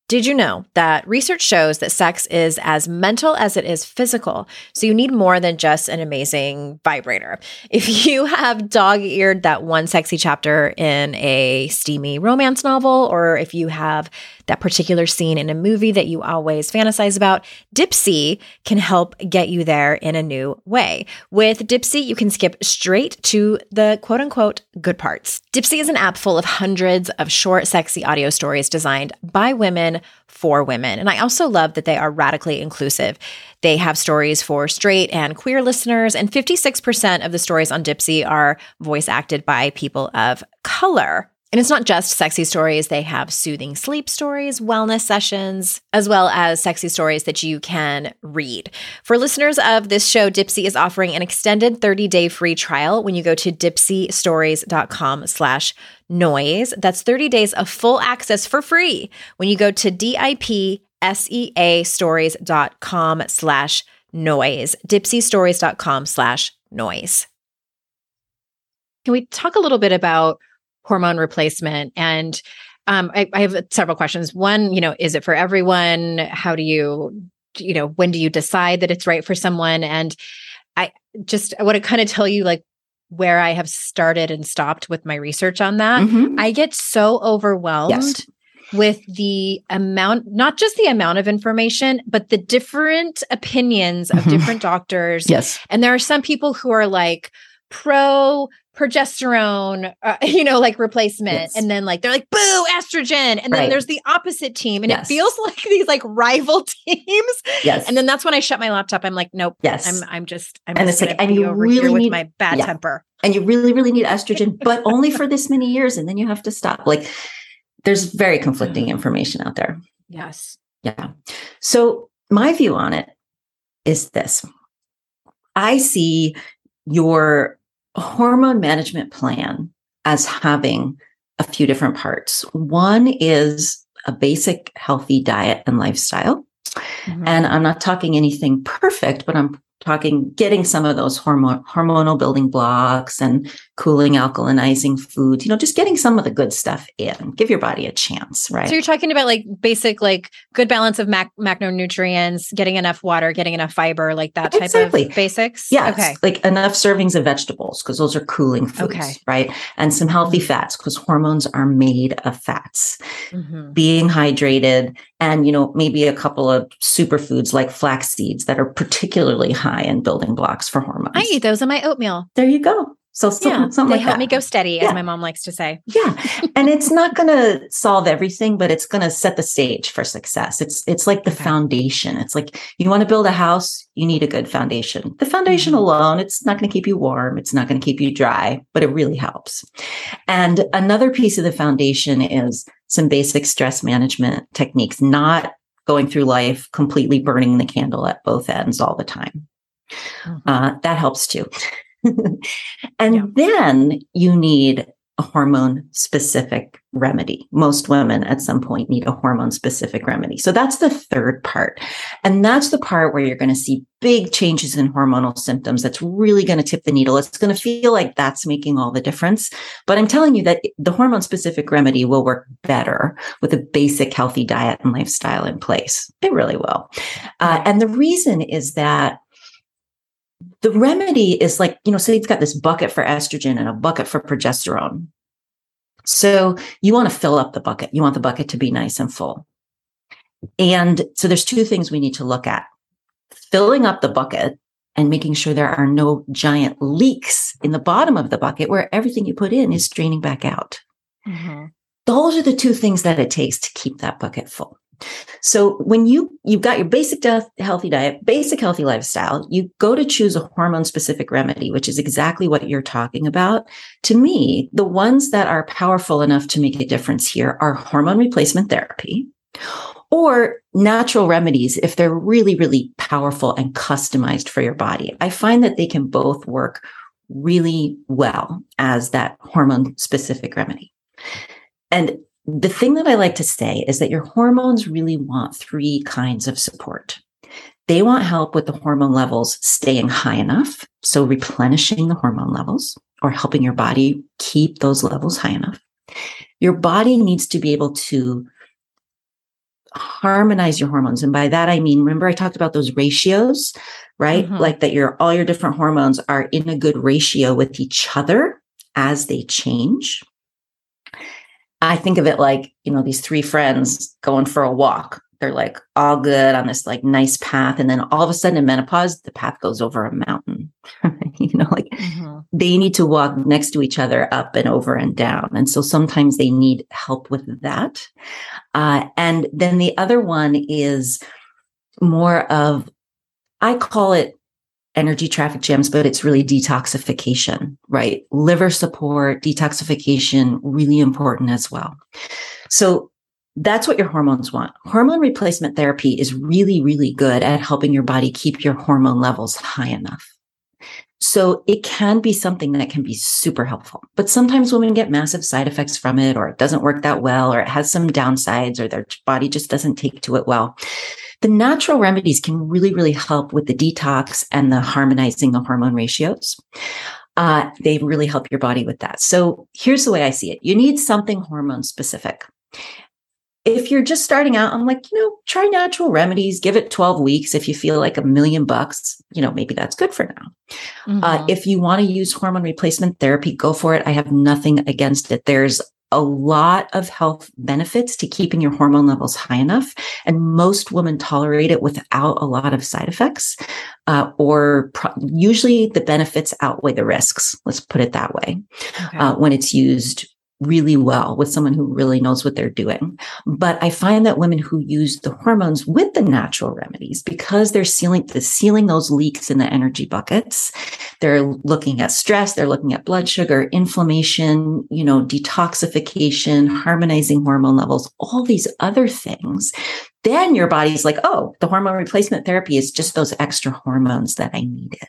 Did you know that research shows that sex is as mental as it is physical? So you need more than just an amazing vibrator. If you have dog-eared that one sexy chapter in a steamy romance novel, or if you have that particular scene in a movie that you always fantasize about, Dipsea can help get you there in a new way. With Dipsea, you can skip straight to the quote-unquote good parts. Dipsea is an app full of hundreds of short, sexy audio stories designed by women for women. And I also love that they are radically inclusive. They have stories for straight and queer listeners, and fifty-six percent of the stories on Dipsea are voice acted by people of color. And it's not just sexy stories. They have soothing sleep stories, wellness sessions, as well as sexy stories that you can read. For listeners of this show, Dipsea is offering an extended thirty-day free trial when you go to dipseastories.com slash noise. That's thirty days of full access for free when you go to D-I-P-S-E-A stories.com slash noise, dipseastories.com slash noise. Can we talk a little bit about hormone replacement? And um, I, I have several questions. One, you know, is it for everyone? How do you, you know, when do you decide that it's right for someone? And I just, I want to kind of tell you like where I have started and stopped with my research on that. Mm-hmm. I get so overwhelmed yes. with the amount, not just the amount of information, but the different opinions of mm-hmm. different doctors. Yes. And there are some people who are like pro progesterone, uh, you know, like replacement. Yes. And then like, they're like, boo, estrogen. And then right. there's the opposite team. And yes. it feels like these like rival teams. Yes. And then that's when I shut my laptop. I'm like, nope. Yes. I'm, I'm just, I'm and just it's like, and you over really here need, with my bad yeah. temper. And you really, really need estrogen, but only for this many years. And then you have to stop. Like there's very conflicting information out there. Yes. Yeah. So my view on it is this. I see your hormone management plan as having a few different parts. One is a basic healthy diet and lifestyle. Mm-hmm. And I'm not talking anything perfect, but I'm talking getting some of those hormone hormonal building blocks and cooling, alkalinizing foods, you know, just getting some of the good stuff in, give your body a chance, right? So you're talking about like basic, like good balance of mac- macronutrients, getting enough water, getting enough fiber, like that type exactly. of basics? Yeah. Okay. Like enough servings of vegetables because those are cooling foods, okay. right? And some healthy fats because hormones are made of fats. Mm-hmm. Being hydrated and, you know, maybe a couple of superfoods like flax seeds that are particularly high and building blocks for hormones. I eat those in my oatmeal. There you go. So something, yeah, something they like help that. Me go steady, yeah. as my mom likes to say. Yeah. And it's not going to solve everything, but it's going to set the stage for success. It's it's like the okay. foundation. It's like you want to build a house, you need a good foundation. The foundation mm-hmm. alone, it's not going to keep you warm. It's not going to keep you dry, but it really helps. And another piece of the foundation is some basic stress management techniques, not going through life completely burning the candle at both ends all the time. Mm-hmm. Uh, that helps too. And yeah. then you need a hormone-specific remedy. Most women at some point need a hormone-specific remedy. So that's the third part. And that's the part where you're going to see big changes in hormonal symptoms. That's really going to tip the needle. It's going to feel like that's making all the difference. But I'm telling you that the hormone-specific remedy will work better with a basic healthy diet and lifestyle in place. It really will. Uh, and the reason is that the remedy is like, you know, so you've got this bucket for estrogen and a bucket for progesterone. So you want to fill up the bucket. You want the bucket to be nice and full. And so there's two things we need to look at. Filling up the bucket and making sure there are no giant leaks in the bottom of the bucket where everything you put in is draining back out. Mm-hmm. Those are the two things that it takes to keep that bucket full. So when you, you've got your basic death, healthy diet, basic healthy lifestyle, you go to choose a hormone specific remedy, which is exactly what you're talking about. To me, the ones that are powerful enough to make a difference here are hormone replacement therapy or natural remedies if they're really, really powerful and customized for your body. I find that they can both work really well as that hormone specific remedy. And the thing that I like to say is that your hormones really want three kinds of support. They want help with the hormone levels staying high enough, so replenishing the hormone levels or helping your body keep those levels high enough. Your body needs to be able to harmonize your hormones. And by that, I mean, remember I talked about those ratios, right? Mm-hmm. Like that your all your different hormones are in a good ratio with each other as they change. I think of it like, you know, these three friends going for a walk. They're like all good on this like nice path. And then all of a sudden in menopause, the path goes over a mountain, you know, like mm-hmm. they need to walk next to each other up and over and down. And so sometimes they need help with that. Uh, and then the other one is more of, I call it energy traffic jams, but it's really detoxification, right? Liver support, detoxification, really important as well. So that's what your hormones want. Hormone replacement therapy is really, really good at helping your body keep your hormone levels high enough. So it can be something that can be super helpful, but sometimes women get massive side effects from it, or it doesn't work that well, or it has some downsides, or their body just doesn't take to it well. The natural remedies can really, really help with the detox and the harmonizing the hormone ratios. Uh, they really help your body with that. So here's the way I see it. You need something hormone specific. If you're just starting out, I'm like, you know, try natural remedies, give it twelve weeks. If you feel like a million bucks, you know, maybe that's good for now. Mm-hmm. Uh, if you want to use hormone replacement therapy, go for it. I have nothing against it. There's a lot of health benefits to keeping your hormone levels high enough. And most women tolerate it without a lot of side effects, uh, or pro- usually the benefits outweigh the risks. Let's put it that way. Okay. Uh, when it's used really well with someone who really knows what they're doing. But I find that women who use the hormones with the natural remedies, because they're sealing, the sealing those leaks in the energy buckets, they're looking at stress, they're looking at blood sugar, inflammation, you know, detoxification, harmonizing hormone levels, all these other things. Then your body's like, oh, the hormone replacement therapy is just those extra hormones that I needed.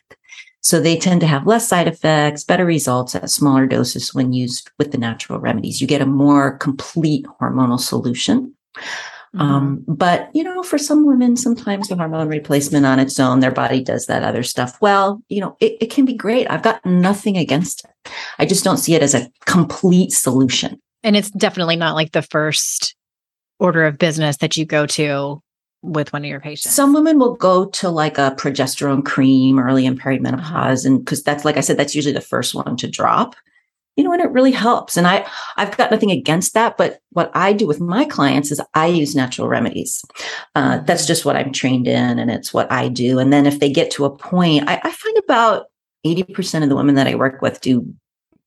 So they tend to have less side effects, better results at smaller doses when used with the natural remedies. You get a more complete hormonal solution. Mm-hmm. Um, but, you know, for some women, sometimes the hormone replacement on its own, their body does that other stuff well. You know, it, it can be great. I've got nothing against it. I just don't see it as a complete solution. And it's definitely not like the first order of business that you go to with one of your patients. Some women will go to like a progesterone cream early in perimenopause. Uh-huh. And because that's, like I said, that's usually the first one to drop, you know, and it really helps. And I, I've got nothing against that. But what I do with my clients is I use natural remedies. Uh, that's just what I'm trained in. And it's what I do. And then if they get to a point, I, I find about eighty percent of the women that I work with do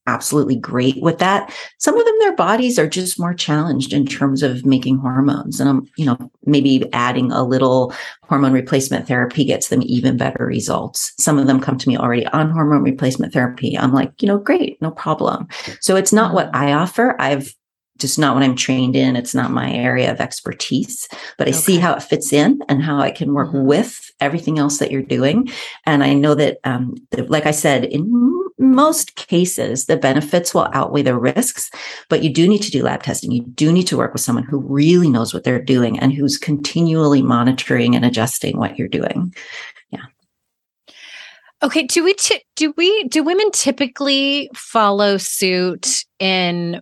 absolutely great with that. Some of them, their bodies are just more challenged in terms of making hormones. And, um, you know, maybe adding a little hormone replacement therapy gets them even better results. Some of them come to me already on hormone replacement therapy. I'm like, you know, great, no problem. So it's not what I offer. I've just not what I'm trained in. It's not my area of expertise, but I okay. see how it fits in and how I can work with everything else that you're doing. And I know that, um, like I said, in most cases, the benefits will outweigh the risks, but you do need to do lab testing. You do need to work with someone who really knows what they're doing and who's continually monitoring and adjusting what you're doing. Yeah. Okay. Do we, t- do we, do women typically follow suit in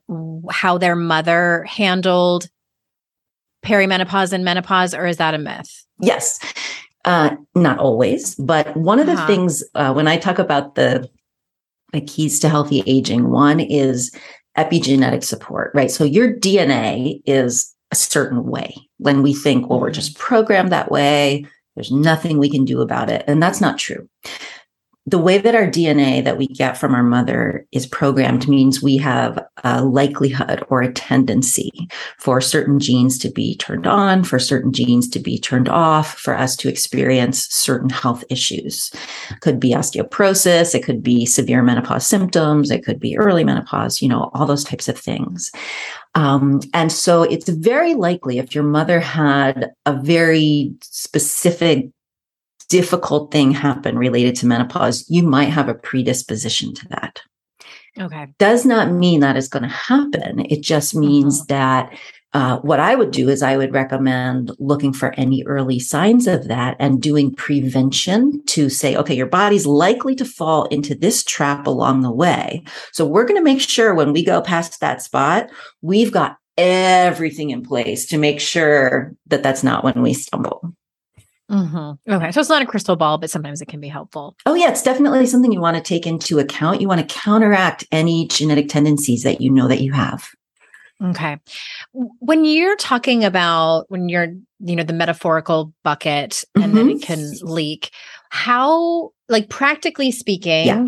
how their mother handled perimenopause and menopause, or is that a myth? Yes. Uh, not always, but one of the uh-huh. things, uh, when I talk about the The keys to healthy aging. One is epigenetic support, right? So your D N A is a certain way. When we think, well, we're just programmed that way, there's nothing we can do about it. And that's not true. The way that our D N A that we get from our mother is programmed means we have a likelihood or a tendency for certain genes to be turned on, for certain genes to be turned off, for us to experience certain health issues. It could be osteoporosis. It could be severe menopause symptoms. It could be early menopause, you know, all those types of things. Um, and so it's very likely if your mother had a very specific difficult thing happen related to menopause, you might have a predisposition to that. Okay. Does not mean that it's going to happen. It just means mm-hmm. that uh, what I would do is I would recommend looking for any early signs of that and doing prevention to say, okay, your body's likely to fall into this trap along the way. So we're going to make sure when we go past that spot, we've got everything in place to make sure that that's not when we stumble. Mm-hmm. Okay. So it's not a crystal ball, but sometimes it can be helpful. Oh yeah. It's definitely something you want to take into account. You want to counteract any genetic tendencies that you know that you have. Okay. When you're talking about, when you're, you know, the metaphorical bucket and mm-hmm. then it can leak, how, like practically speaking, yeah.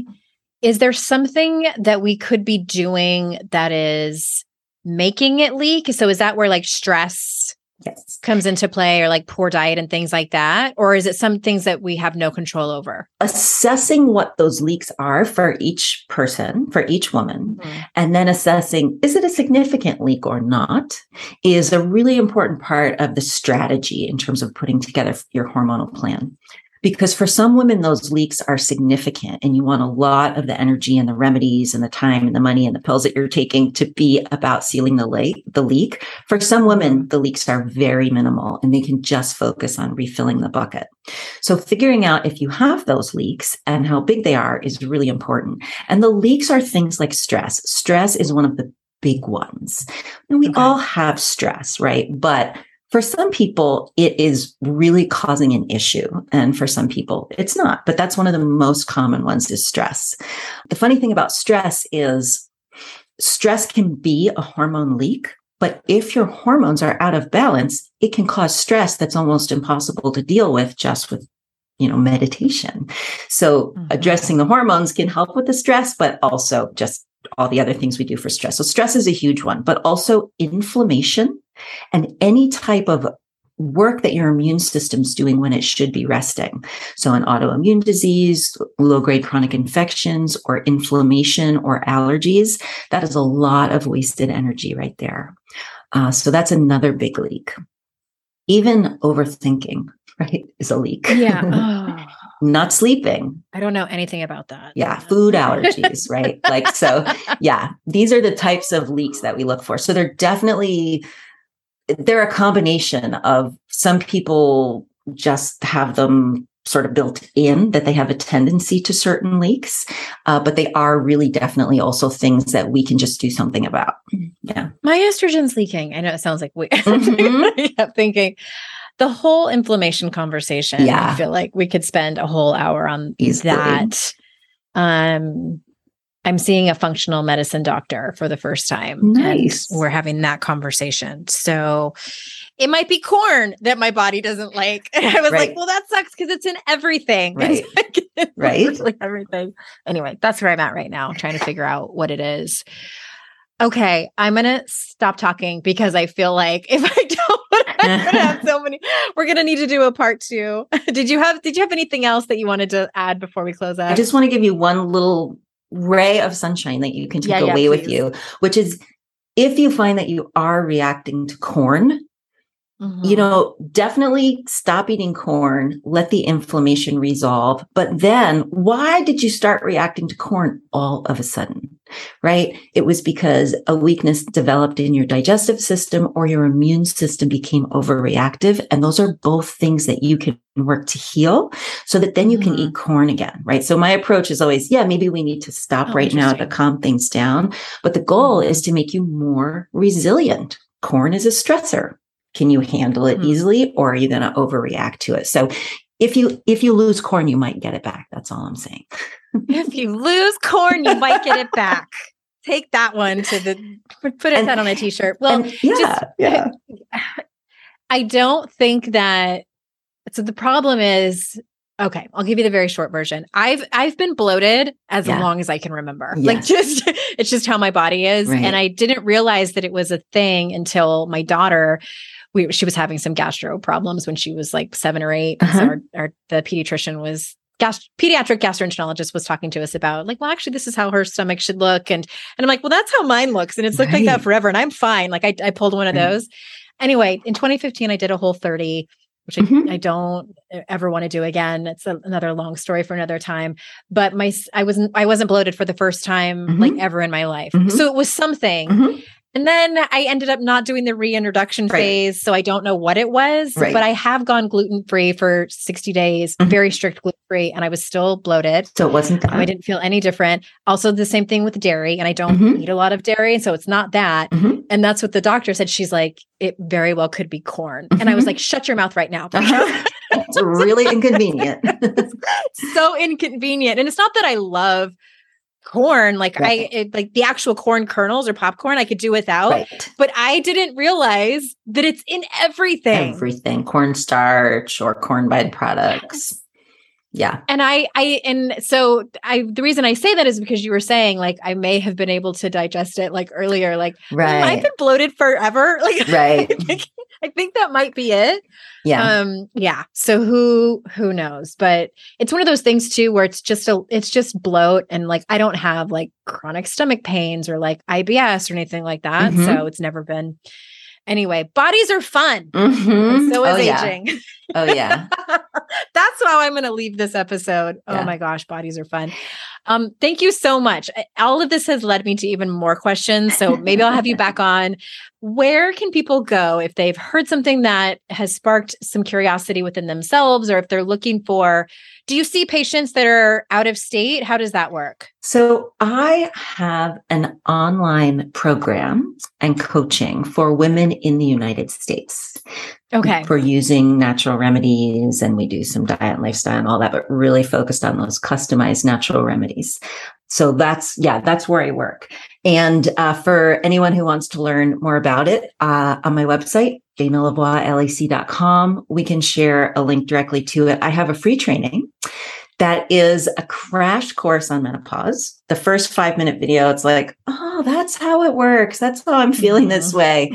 is there something that we could be doing that is making it leak? So is that where like stress Yes. comes into play, or like poor diet and things like that? Or is it some things that we have no control over? Assessing what those leaks are for each person, for each woman, mm-hmm. and then assessing, is it a significant leak or not, is a really important part of the strategy in terms of putting together your hormonal plan. Because for some women, those leaks are significant and you want a lot of the energy and the remedies and the time and the money and the pills that you're taking to be about sealing the, le- the leak. For some women, the leaks are very minimal and they can just focus on refilling the bucket. So figuring out if you have those leaks and how big they are is really important. And the leaks are things like stress. Stress is one of the big ones. And we okay. all have stress, right? But for some people, it is really causing an issue. And for some people, it's not. But that's one of the most common ones is stress. The funny thing about stress is stress can be a hormone leak. But if your hormones are out of balance, it can cause stress that's almost impossible to deal with just with, you know, meditation. So mm-hmm. addressing the hormones can help with the stress, but also just all the other things we do for stress. So stress is a huge one, but also inflammation. And any type of work that your immune system's doing when it should be resting. So an autoimmune disease, low-grade chronic infections, or inflammation or allergies, that is a lot of wasted energy right there. Uh, so that's another big leak. Even overthinking, right, is a leak. Yeah. Oh. Not sleeping. I don't know anything about that. Yeah. Food allergies, right? Like, so yeah, these are the types of leaks that we look for. So they're definitely... They're a combination of some people just have them sort of built in that they have a tendency to certain leaks, uh, but they are really definitely also things that we can just do something about. Yeah. My estrogen's leaking. I know it sounds like we mm-hmm. I kept thinking the whole inflammation conversation. Yeah. I feel like we could spend a whole hour on Easily. that. Um, I'm seeing a functional medicine doctor for the first time. Nice. And we're having that conversation. So it might be corn that my body doesn't like. And I was right. like, well, that sucks because it's in everything. Right. It's like, it's right. Like everything. Anyway, that's where I'm at right now, trying to figure out what it is. Okay. I'm going to stop talking because I feel like if I don't, I'm going to have so many, we're going to need to do a part two. Did you have, did you have anything else that you wanted to add before we close up? I just want to give you one little ray of sunshine that you can take yeah, yeah, away please. with you, which is if you find that you are reacting to corn, mm-hmm. you know, definitely stop eating corn, let the inflammation resolve. But then why did you start reacting to corn all of a sudden? Right? It was because a weakness developed in your digestive system or your immune system became overreactive. And those are both things that you can work to heal so that then you mm-hmm. can eat corn again. Right. So my approach is always, yeah, maybe we need to stop oh, right now to calm things down. But the goal is to make you more resilient. Corn is a stressor. Can you handle it mm-hmm. easily, or are you going to overreact to it? So If you if you lose corn, you might get it back. That's all I'm saying. If you lose corn, you might get it back. Take that one to the put it that on a t-shirt. Well, and, yeah, just, yeah. I, I don't think that. So the problem is Okay, I'll give you the very short version. I've I've been bloated as yeah. long as I can remember. Yes. Like just it's just how my body is, right. And I didn't realize that it was a thing until my daughter. We she was having some gastro problems when she was like seven or eight. Uh-huh. So our, our the pediatrician was. Gast- pediatric gastroenterologist was talking to us about like, well, actually, this is how her stomach should look. And and I'm like, well, that's how mine looks. And it's looked right. like that forever. And I'm fine. Like I, I pulled one of right. those. Anyway, in twenty fifteen, I did a Whole thirty, which mm-hmm. I, I don't ever want to do again. It's a, another long story for another time. But my I wasn't I wasn't bloated for the first time mm-hmm. like ever in my life. Mm-hmm. So it was something. Mm-hmm. And then I ended up not doing the reintroduction right. phase. So I don't know what it was, right. but I have gone gluten-free for sixty days, mm-hmm. very strict gluten-free, and I was still bloated. So it wasn't that. I didn't feel any different. Also the same thing with dairy, and I don't mm-hmm. eat a lot of dairy. So it's not that. Mm-hmm. And that's what the doctor said. She's like, it very well could be corn. Mm-hmm. And I was like, shut your mouth right now. Uh-huh. It's really inconvenient. So inconvenient. And it's not that I love corn, like right. I it, like the actual corn kernels or popcorn I could do without, right. but I didn't realize that it's in everything. Everything, cornstarch or corn byproducts. Yes. Yeah. And I, I, and so I, the reason I say that is because you were saying like, I may have been able to digest it like earlier, like right. I've been bloated forever. Like, right. I think, I think that might be it. Yeah. Um, yeah. So who, who knows, but it's one of those things too, where it's just a, it's just bloat. And like, I don't have like chronic stomach pains or like I B S or anything like that. Mm-hmm. So it's never been anyway. Bodies are fun. Mm-hmm. And so is oh, yeah. aging. Oh yeah. That's how I'm going to leave this episode. Yeah. Oh my gosh, bodies are fun. Um, thank you so much. All of this has led me to even more questions. So maybe I'll have you back on. Where can people go if they've heard something that has sparked some curiosity within themselves, or if they're looking for, do you see patients that are out of state? How does that work? So I have an online program and coaching for women in the United States. Okay. For using natural remedies, and we do some diet and lifestyle and all that, but really focused on those customized natural remedies. So that's, yeah, that's where I work. And uh, for anyone who wants to learn more about it, uh, on my website, dana lavoie l a c dot com, we can share a link directly to it. I have a free training that is a crash course on menopause. The first five minute video, it's like, oh, that's how it works. That's how I'm feeling mm-hmm. this way.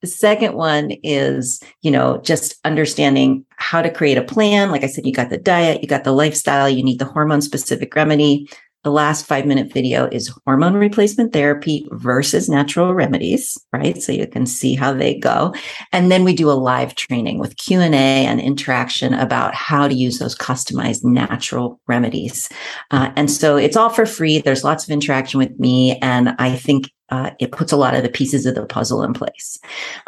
The second one is, you know, just understanding how to create a plan. Like I said, you got the diet, you got the lifestyle, you need the hormone specific remedy. The last five minute video is hormone replacement therapy versus natural remedies, right? So you can see how they go. And then we do a live training with Q and A and interaction about how to use those customized natural remedies. Uh, and so it's all for free. There's lots of interaction with me. And I think Uh, it puts a lot of the pieces of the puzzle in place.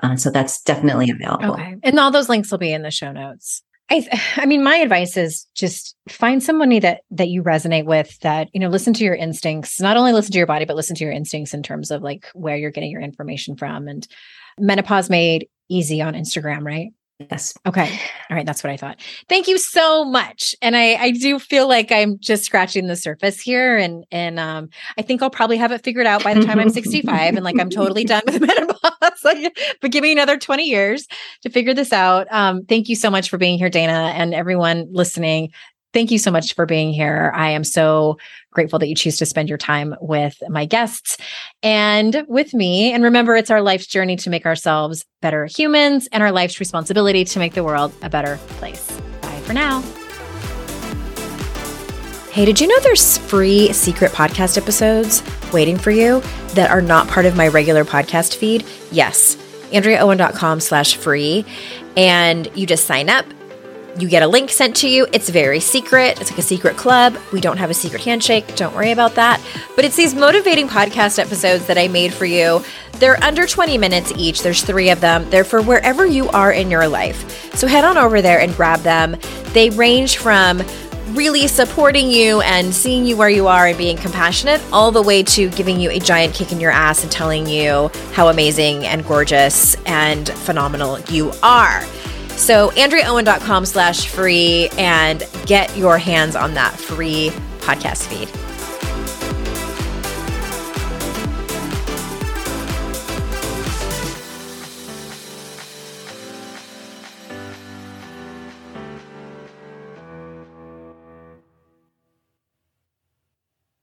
Uh, so that's definitely available. Okay. And all those links will be in the show notes. I I mean, my advice is just find somebody that, that you resonate with, that, you know, listen to your instincts, not only listen to your body, but listen to your instincts in terms of like where you're getting your information from. And Menopause Made Easy on Instagram, right? Yes. Okay. All right. That's what I thought. Thank you so much. And I, I do feel like I'm just scratching the surface here. And, and, um, I think I'll probably have it figured out by the time I'm sixty-five and like, I'm totally done with menopause, like, but give me another twenty years to figure this out. Um, thank you so much for being here, Dana, and everyone listening. Thank you so much for being here. I am so grateful that you choose to spend your time with my guests and with me. And remember, it's our life's journey to make ourselves better humans and our life's responsibility to make the world a better place. Bye for now. Hey, did you know there's free secret podcast episodes waiting for you that are not part of my regular podcast feed? Yes, andrea owen dot com slash free. And you just sign up. You get a link sent to you. It's very secret. It's like a secret club. We don't have a secret handshake. Don't worry about that. But it's these motivating podcast episodes that I made for you. They're under twenty minutes each. There's three of them. They're for wherever you are in your life. So head on over there and grab them. They range from really supporting you and seeing you where you are and being compassionate, all the way to giving you a giant kick in your ass and telling you how amazing and gorgeous and phenomenal you are. So andrea owen dot com slash free, and get your hands on that free podcast feed.